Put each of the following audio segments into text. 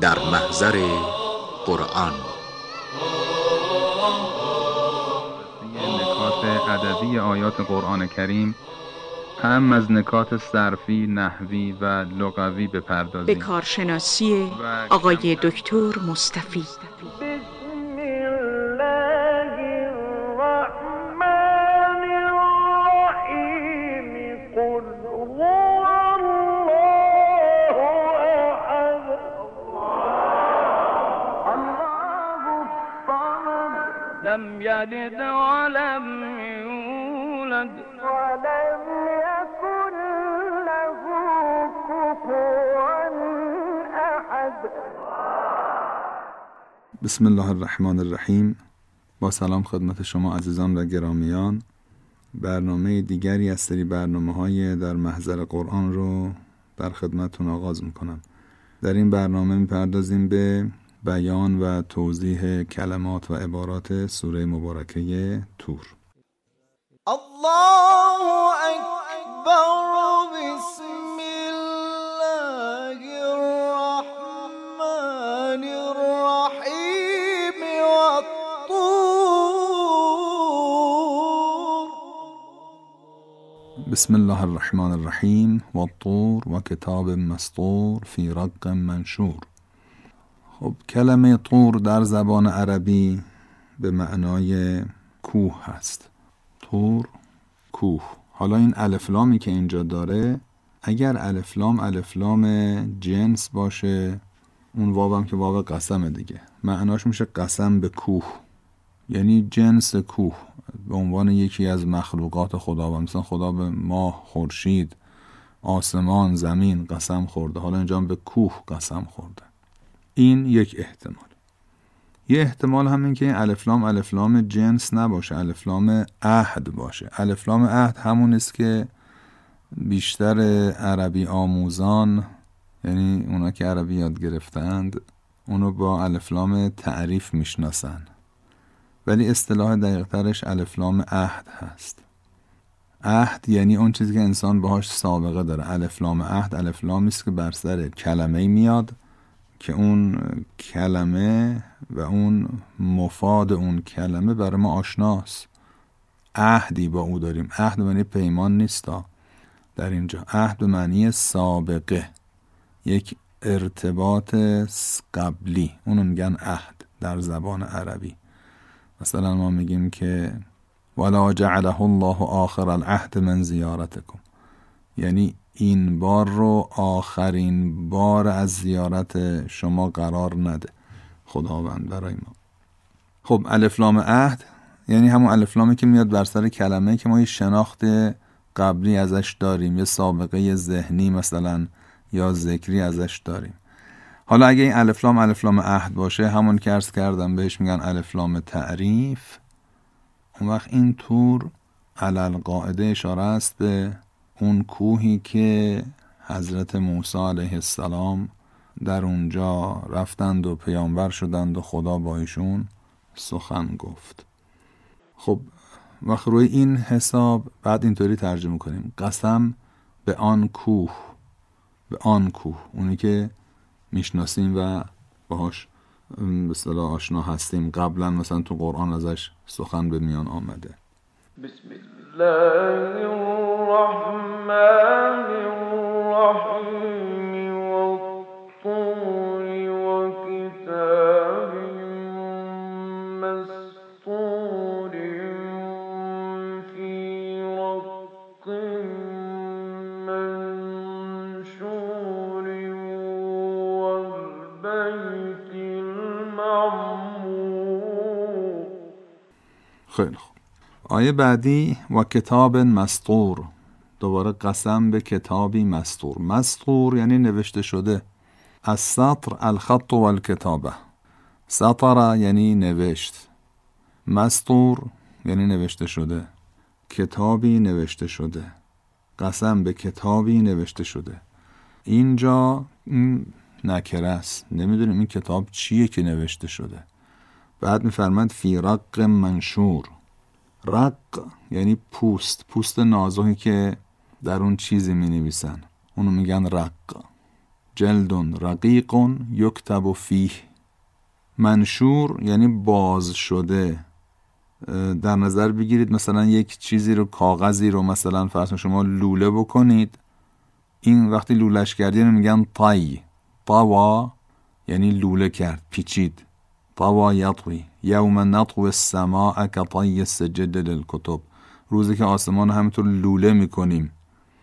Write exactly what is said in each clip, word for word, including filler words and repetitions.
در محضر قرآن نکات ادبی آیات قرآن کریم هم از نکات صرفی، نحوی و لغوی بپردازیم. به کارشناسی آقای دکتر مصطفی. لم يلد ولم يولد ولم يكن له كفوا أحد. بسم الله الرحمن الرحیم. با سلام خدمت شما عزیزان و گرامیان، برنامه دیگری از سری برنامه‌های در محضر قرآن رو در خدمتتون آغاز میکنم. در این برنامه میپردازیم به بیان و توضیح کلمات و عبارات سوره مبارکه تور. الله اکبر. بسم الله الرحمن الرحیم و الطور. بسم الله الرحمن الرحیم و الطور و کتاب مسطور فی رق منشور. خب کلمه طور در زبان عربی به معنای کوه هست. طور، کوه. حالا این الفلامی که اینجا داره، اگر الفلام الفلام جنس باشه، اون واوم که واو قسمه دیگه، معناش میشه قسم به کوه، یعنی جنس کوه به عنوان یکی از مخلوقات خدا. مثلا خدا به ماه، خورشید، آسمان، زمین قسم خورده، حالا اینجا به کوه قسم خورده. این یک احتمال. یه احتمال هم این که این الفلام الفلام جنس نباشه، الفلام عهد باشه. الفلام عهد همون است که بیشتر عربی آموزان، یعنی اونا که عربی یاد گرفتند، اونو با الفلام تعریف میشناسن، ولی اصطلاح دقیق ترش الفلام عهد هست. عهد یعنی اون چیزی که انسان باهاش سابقه داره. الفلام عهد الفلامی است که بر سر کلمه میاد که اون کلمه و اون مفاد اون کلمه برای ما آشناست، عهدی با او داریم. عهد به معنی پیمان نیست در اینجا، عهد به معنی سابقه، یک ارتباط قبلی، اونو میگن عهد در زبان عربی. مثلا ما میگیم که ولا جعله الله آخر العهد من زیارتکم، یعنی این بار رو آخرین بار از زیارت شما قرار نده خداوند برای ما. خب الفلام عهد یعنی همون الفلامی که میاد بر سر کلمه که ما یه شناخت قبلی ازش داریم، یه سابقه ذهنی مثلا یا ذکری ازش داریم. حالا اگه این الفلام الفلام عهد باشه، همون که عرض کردم بهش میگن الفلام تعریف، اون وقت این طور علالقاعده اشاره است به اون کوهی که حضرت موسی علیه السلام در اونجا رفتند و پیامبر شدند و خدا با ایشون سخن گفت. خب وقت روی این حساب بعد اینطوری ترجمه کنیم: قسم به آن کوه، به آن کوه، اونی که میشناسیم و باهاش به اصطلاح آشنا هستیم، قبلا مثلا تو قرآن ازش سخن به میان آمده. بسم الله الرحمن الرحیم والطور وكتاب مسطور في رق منشور والبيت المعمور. خیلی خوب. آیه بعدی و کتاب مسطور، دوباره قسم به کتابی مسطور. مسطور یعنی نوشته شده. السطر الخط و الکتابه. سطر یعنی نوشت، مسطور یعنی نوشته شده، کتابی نوشته شده، قسم به کتابی نوشته شده. اینجا این نکره است، نمیدونیم این کتاب چیه که نوشته شده. بعد میفرماید فی رق منشور. رق یعنی پوست، پوست نازکی که در اون چیزی می نویسن، اونو میگن رق. جلدون رقیقون یکتب و فیه. منشور یعنی باز شده. در نظر بگیرید مثلا یک چیزی رو، کاغذی رو مثلا فرض کنید شما لوله بکنید، این وقتی لولهش کردین میگن طی. طوا یعنی لوله کرد، پیچید. طوا یطوی. یوم نطوی السماء کطی السجد للکتب. روزی که آسمان همینطور لوله میکنیم،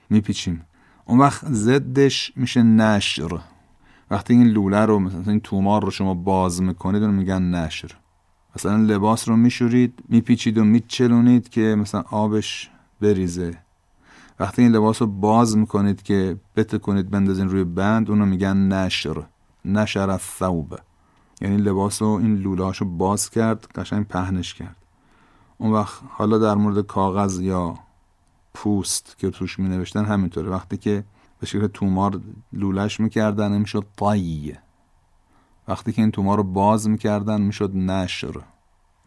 میپیچیم. اون وقت ضدش میشه نشر. وقتی این لوله رو مثلا این تومار رو شما باز میکنید اون میگن نشر. مثلا لباس رو میشورید، میپیچید و میچلونید که مثلا آبش بریزه. وقتی این لباس رو باز میکنید که بتکنید بندازین روی بند، اونو میگن نشر. نشر الثوب یعنی لباس رو، این لوله هاشو باز کرد، قشنگ پهنش کرد. اون وقت حالا در مورد کاغذ یا پوست که توش می نوشتن همینطوره، وقتی که به شکل تومار لولهش میکردن میشد طی. وقتی که این تومار رو باز میکردن میشد نشر.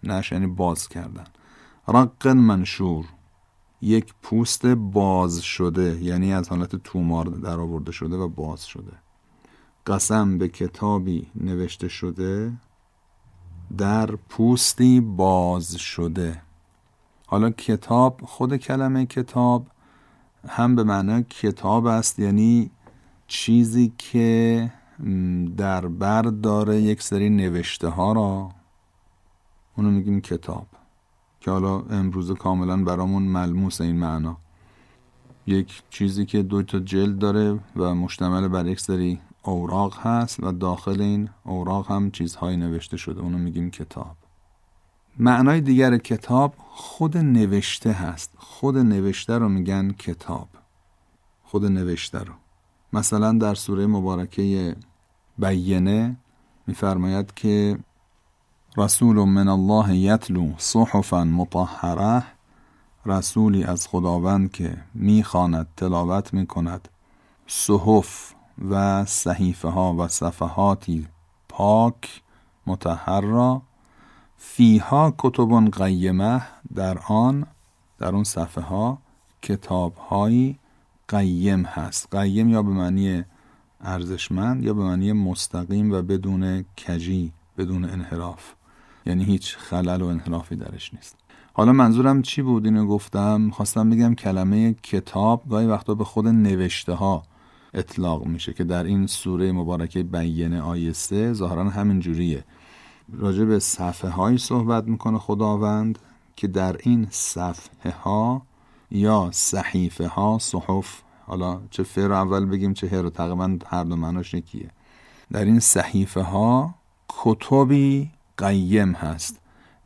نشر یعنی باز کردن. رق منشور، یک پوست باز شده، یعنی از حالت تومار در آورده شده و باز شده. قسم به کتابی نوشته شده در پوستی باز شده. حالا کتاب، خود کلمه کتاب هم به معنی کتاب است، یعنی چیزی که در بر داره یک سری نوشته ها را، اونو میگیم کتاب، که حالا امروز کاملا برامون ملموس این معنا. یک چیزی که دو تا جلد داره و مشتمل بر یک سری اوراق هست و داخل این اوراق هم چیزهای نوشته شده، اونو میگیم کتاب. معنای دیگر کتاب خود نوشته هست. خود نوشته رو میگن کتاب. خود نوشته رو مثلا در سوره مبارکه بینه میفرماید که رسول من الله یتلو صحفا مطهره. رسولی از خداوند که میخواند، تلاوت میکند صحف و صحیفه ها و صفحاتی پاک مطهره. فیها کتبون قیمه. در آن، در اون صفحه ها، کتاب های قیم هست. قیم یا به معنی ارزشمند یا به معنی مستقیم و بدون کجی، بدون انحراف، یعنی هیچ خلل و انحرافی درش نیست. حالا منظورم چی بود اینو گفتم؟ خواستم بگم کلمه کتاب گاهی وقتا به خود نوشته ها اطلاق میشه، که در این سوره مبارکه بینه آیه سه ظاهرا همین جوریه. راجع به صفحه هایی صحبت میکنه خداوند که در این صفحه ها یا صحیفه ها، صحف، حالا چه ف رو اول بگیم چه ه رو، تقریبا هر دو معناش یکیه. در این صحیفه ها کتبی قیم هست،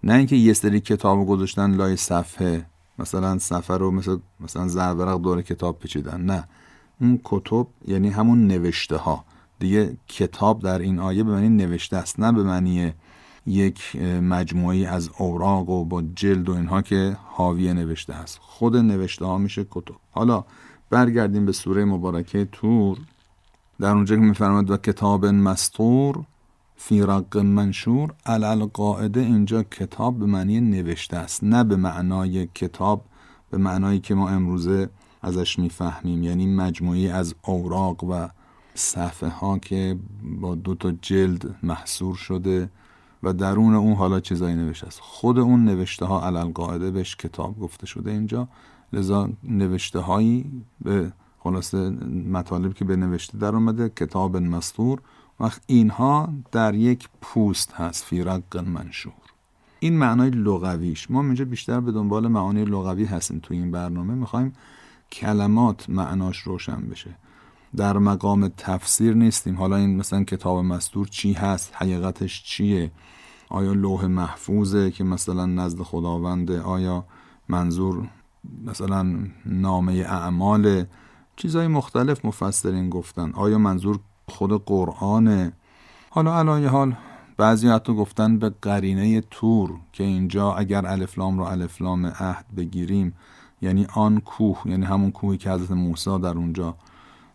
نه اینکه یه سری کتابو گذاشتن لای صفحه، مثلا صفحه رو مثلا مثلا زربرق دور کتاب پیچیدن، نه. اون کتب یعنی همون نوشته ها دیگه. کتاب در این آیه به معنی نوشته است، نه به معنی یک مجموعی از اوراق و با جلد و اینها که حاوی نوشته است. خود نوشته ها میشه کتب. حالا برگردیم به سوره مبارکه تور. در اونجا که میفرماید و کتاب مسطور فی رق منشور علل قاعده، اینجا کتاب به معنی نوشته است، نه به معنای کتاب به معنایی که ما امروزه ازش میفهمیم، یعنی مجموعی از اوراق و صفحه ها که با دو تا جلد محصور شده و درون اون حالا چیزایی نوشته است. خود اون نوشته ها علالقاعده بهش کتاب گفته شده اینجا. لذا نوشته هایی، به خلاصه مطالب که به نوشته در اومده، کتاب مسطور. وقت اینها در یک پوست هست، فی رق منشور. این معنای لغویش. ما اینجا بیشتر به دنبال معانی لغوی هستیم تو این برنامه، میخوایم کلمات معناش روشن بشه، در مقام تفسیر نیستیم. حالا این مثلا کتاب مسطور چی هست؟ حقیقتش چیه؟ آیا لوح محفوظه که مثلا نزد خداونده؟ آیا منظور مثلا نامه اعمال، چیزهای مختلف مفسرین گفتن. آیا منظور خود قرآنه؟ حالا علای حال بعضی حتی گفتن به قرینه تور، که اینجا اگر الف لام رو الف لام عهد بگیریم یعنی آن کوه، یعنی همون کوهی که حضرت موسی در اونجا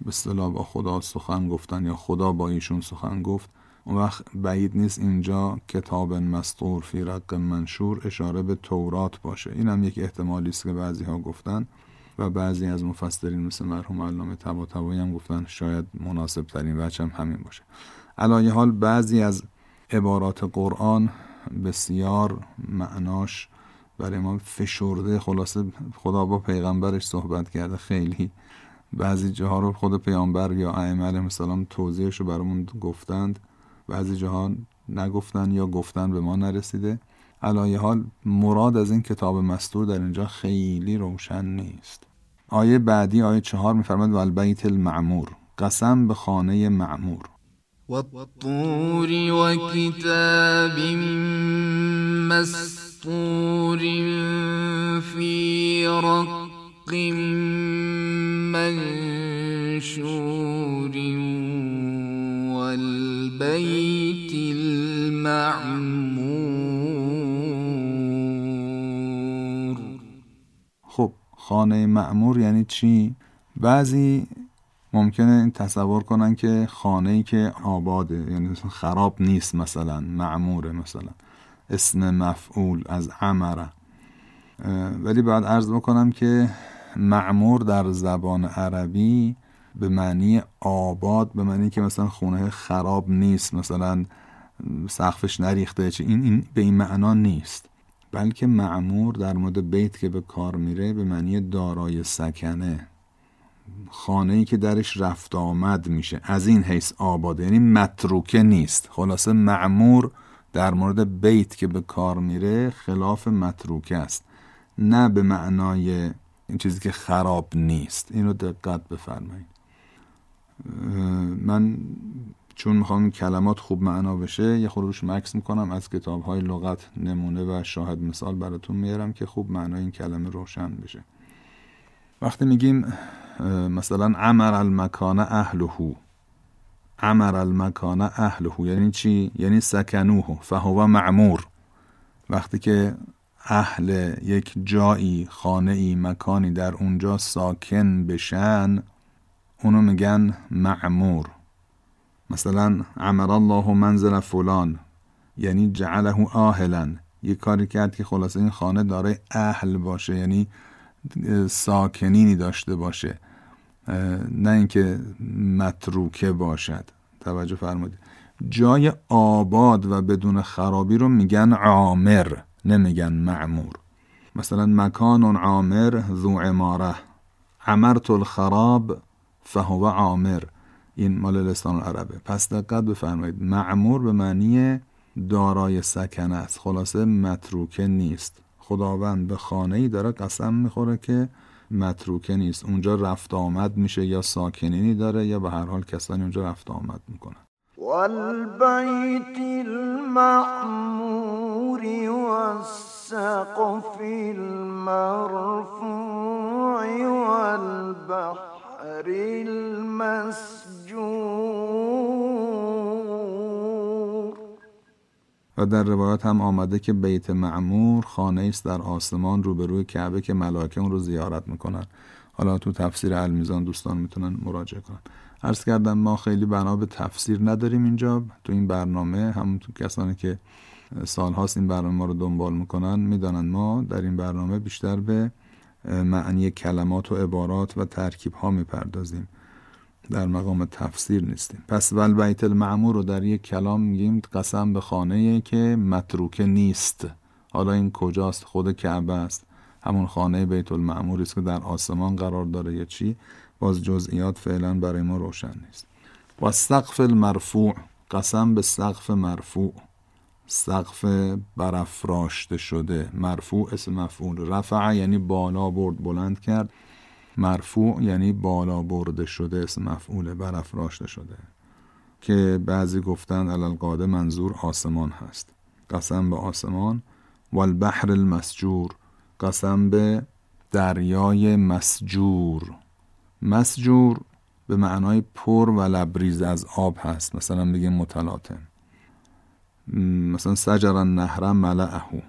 به اصطلاح با خدا سخن گفتن یا خدا با ایشون سخن گفت، اون وقت بعید نیست اینجا کتاب مسطور فی رق منشور اشاره به تورات باشه. این هم یک احتمالی است که بعضی ها گفتن و بعضی از مفسرین مثل مرحوم علامه طباطبایی هم گفتن شاید مناسب ترین وجه هم همین باشه. علایه حال بعضی از عبارات قرآن بسیار معناش برای ما فشرده، خلاصه خدا با پیغمبرش صحبت کرده، خیلی بعضی جاها رو خود پیامبر یا ائمه علیهم السلام توضیحش رو برامون گفتند، بعضی جاها نگفتن یا گفتن به ما نرسیده. علایه حال مراد از این کتاب مستور در اینجا خیلی روشن نیست. آیه بعدی آیه چهار میفرماید و البیت المعمور، قسم به خانه معمور. و الطور و کتاب مسطور فی رق منشور و البیت المعمور. خب خانه معمور یعنی چی؟ بعضی ممکنه این تصور کنن که خانه‌ای که آباده، یعنی خراب نیست، مثلا معموره، مثلا اسم مفعول از عمره. ولی بعد عرض بکنم که معمور در زبان عربی به معنی آباد، به معنی که مثلا خونه خراب نیست، مثلا سقفش نریخته، این, این به این معنا نیست، بلکه معمور در مورد بیت که به کار میره به معنی دارای سکنه، خانه‌ای که درش رفت آمد میشه، از این حیث آباده، یعنی متروکه نیست. خلاصه معمور در مورد بیت که به کار میره خلاف متروکه است، نه به معنای این چیزی که خراب نیست. اینو دقت بفرمایید. من چون میخوام کلمات خوب معنا بشه یه خورده روش مکس میکنم، از کتاب‌های لغت نمونه و شاهد مثال براتون میارم که خوب معنای این کلمه روشن بشه. وقتی میگیم مثلا عمر المکان اهلهو، عمر المکان اهلهو یعنی چی؟ یعنی سکنوه فهو معمور. وقتی که اهل یک جایی، خانه‌ای، مکانی در اونجا ساکن بشن، اونو میگن معمور. مثلا عمر الله منزل فلان یعنی جعله آهلا، یک کاری کرد که خلاصه این خانه داره اهل باشه، یعنی ساکنینی داشته باشه، نه اینکه متروکه باشد. توجه فرمودید. جای آباد و بدون خرابی رو میگن عامر، نمیگن معمور. مثلا مکان عامر ذو عماره، عمرت الخراب فهو عامر. این مال لسان العربه. پس دقت بفرمایید، معمور به معنی دارای سکنه است، خلاصه متروکه نیست. خداوند به خانه‌ای داره قسم میخوره که متروکه نیست، اونجا رفت آمد میشه، یا ساکنینی داره یا به هر حال کسانی اونجا رفت آمد میکنن. والبیت المعمور والسقف المرفوع والبحر المسجور. و در روایات هم آمده که بیت معمور خانه است در آسمان روبروی کعبه که ملائکه اون رو زیارت میکنن. حالا تو تفسیر المیزان دوستان میتونن مراجعه کنن. عرض کردم ما خیلی بنا به تفسیر نداریم اینجا تو این برنامه. همونطور کسانی که سالهاست این برنامه ما رو دنبال میکنن میدانن ما در این برنامه بیشتر به معنی کلمات و عبارات و ترکیب ها میپردازیم، در مقام تفسیر نیستیم. پس ول بیت المعمور رو در یک کلام میگیم قسم به خانه‌ای که متروکه نیست. حالا این کجاست؟ خود کعبه است؟ همون خانه بیت المعمور است که در آسمان قرار داره یا چی؟ باز جزئیات فعلا برای ما روشن نیست. و سقف المرفوع، قسم به سقف مرفوع، سقف برافراشته شده. مرفوع اسم مفعول، رفع یعنی بالا برد، بلند کرد، مرفوع یعنی بالا برده شده، اسم مفعول، برافراشته شده، که بعضی گفتند علالقاده منظور آسمان هست، قسم به آسمان. والبحر المسجور، قسم به دریای مسجور. مسجور به معنای پر و لبریز از آب هست. مثلا بگه متلاطم، مثلا سجرن نهر ملأهو،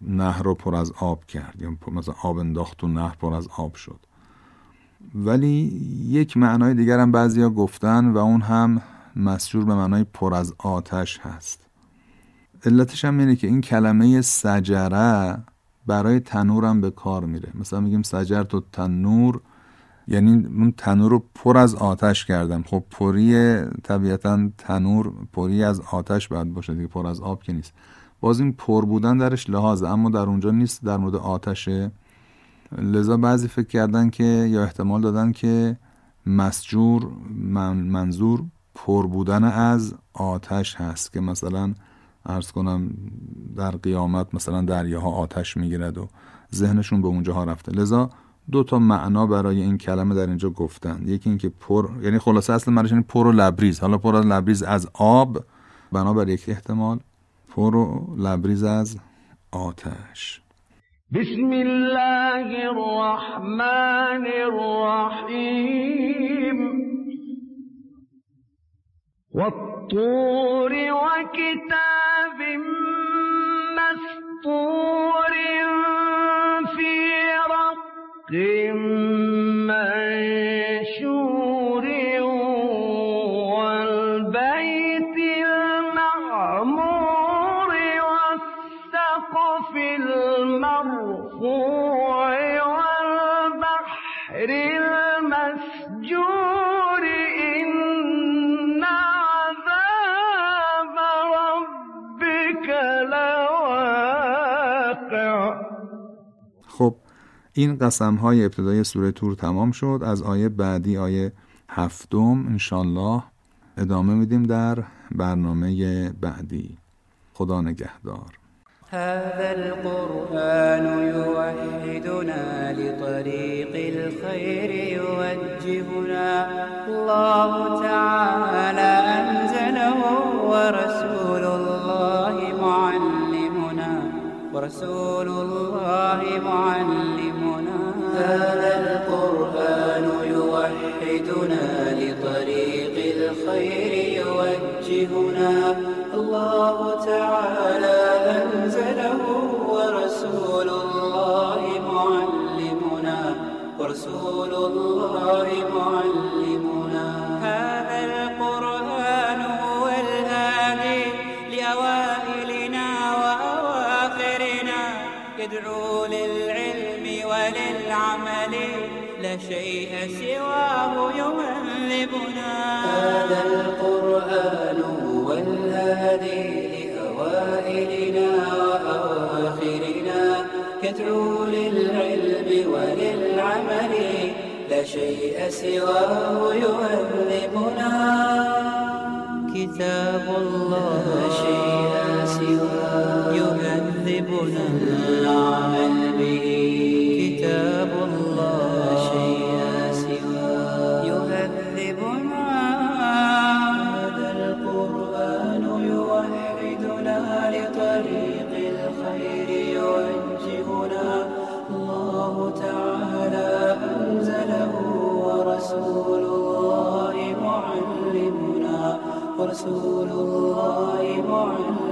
نهر رو پر از آب کرد، یا مثلا آب انداخت و نهر پر از آب شد. ولی یک معنای دیگر هم بعضیا گفتن و اون هم مسجور به معنای پر از آتش هست. علتش هم اینه که این کلمه سجره برای تنور هم به کار میره. مثلا میگیم سجرت و تنور، یعنی اون تنور رو پر از آتش کردم. خب پری طبیعتا تنور پری از آتش باید باشه دیگه، پر از آب که نیست. باز این پر بودن درش لحاظه، اما در اونجا نیست، در مورد آتشه. لذا بعضی فکر کردن که یا احتمال دادن که مسجور من منظور پر بودن از آتش هست، که مثلا عرض کنم در قیامت مثلا دریاها آتش میگیرد و ذهنشون به اونجاها رفته. لذا دو تا معنا برای این کلمه در اینجا گفتن. یکی این که پر، یعنی خلاصه اصل معنیش یعنی پر و لبریز. حالا پر و لبریز از آب، بنابر یک احتمال پر و لبریز از آتش. بسم الله الرحمن الرحیم. والطور وكتاب مسطور في رق منشور والبيت المعمور والسقف المرفوع والبحر المسجور این قسم‌های ابتدای سوره تور تمام شد. از آیه بعدی، آیه هفتم، انشالله ادامه میدیم در برنامه بعدی. خدا نگهدار. هذا القرآن يوحدنا لطريق الخير يوجهنا الله تعالى أنزله ورسول الله معلمنا ورسول الله معلمنا. هذا القرآن يوحدنا لطريق الخير يوجهنا الله تعالى أنزله ورسول الله معلمنا ورسول الله معلمنا. هذا القرآن هو الهادي لأوائلنا وأواخرنا يدعو للعلم وللعمل لا شيء سواه يملبنا. هذا القرآن هو الهادي لأوائلنا وأواخرنا يدعو للعلم وللعمل لا شيء سواه يملبنا. كتاب الله لا شيء سواه يهذبنا العمل به. كتاب الله لا شيء سواه يهذبنا. هذا القرآن يوحدنا لطريق الخير يوجهنا الله تعالى أنزله ورسول الله معلمنا ورسول الله معلمنا.